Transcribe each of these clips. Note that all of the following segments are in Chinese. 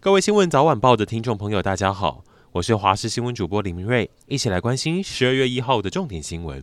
各位新闻早晚报的听众朋友，大家好，我是华视新闻主播李明瑞，一起来关心12月1号的重点新闻。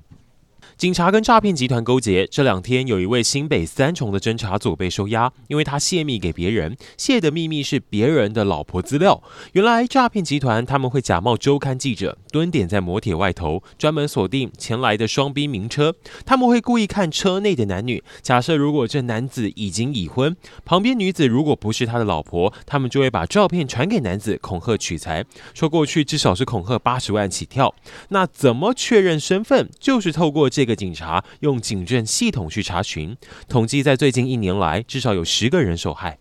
警察跟诈骗集团勾结，这两天有一位新北三重的侦查组被收押，因为他泄密给别人，泄的秘密是别人的老婆资料。原来诈骗集团他们会假冒周刊记者，蹲点在摩铁外头，专门锁定前来的双 B 名车，他们会故意看车内的男女，假设如果这男子已经已婚，旁边女子如果不是他的老婆，他们就会把照片传给男子恐吓取财，说过去至少是恐吓80万起跳。那怎么确认身份？就是透过这个警察用警政系统去查询，统计在最近1年来至少有10个人受害。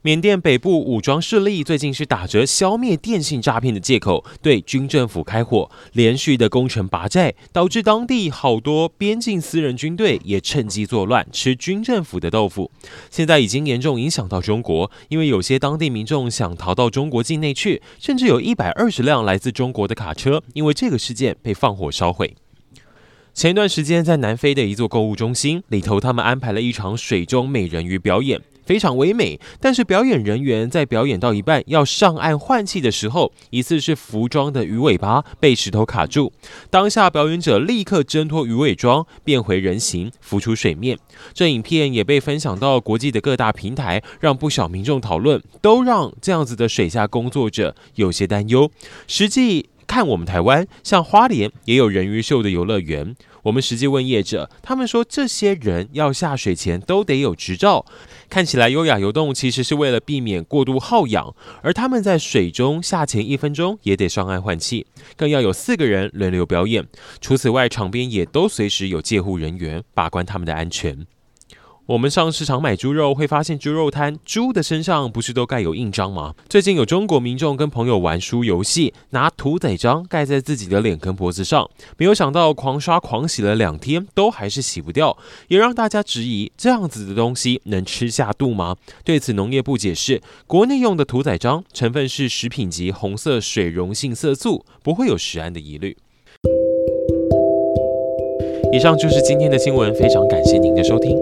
缅甸北部武装势力最近是打着消灭电信诈骗的借口，对军政府开火，连续的攻城拔寨，导致当地好多边境私人军队也趁机作乱，吃军政府的豆腐。现在已经严重影响到中国，因为有些当地民众想逃到中国境内去，甚至有120辆来自中国的卡车，因为这个事件被放火烧毁。前一段时间在南非的一座购物中心里头，他们安排了一场水中美人鱼表演，非常唯美，但是表演人员在表演到一半要上岸换气的时候，疑似是服装的鱼尾巴被石头卡住，当下表演者立刻挣脱鱼尾装，变回人形，浮出水面。这影片也被分享到国际的各大平台，让不少民众讨论，都让这样子的水下工作者有些担忧。实际看我们台湾，像花莲也有人鱼秀的游乐园，我们实际问业者，他们说这些人要下水前都得有执照，看起来优雅游动其实是为了避免过度耗氧，而他们在水中下潜1分钟也得上岸换气，更要有4个人轮流表演。除此外，场边也都随时有戒护人员把关他们的安全。我们上市场买猪肉会发现猪肉摊猪的身上不是都盖有印章吗？最近有中国民众跟朋友玩输游戏，拿屠宰章盖在自己的脸跟脖子上，没有想到狂刷狂洗了2天都还是洗不掉，也让大家质疑这样子的东西能吃下肚吗？对此农业部解释，国内用的屠宰章成分是食品级红色水溶性色素，不会有食安的疑虑。以上就是今天的新闻，非常感谢您的收听。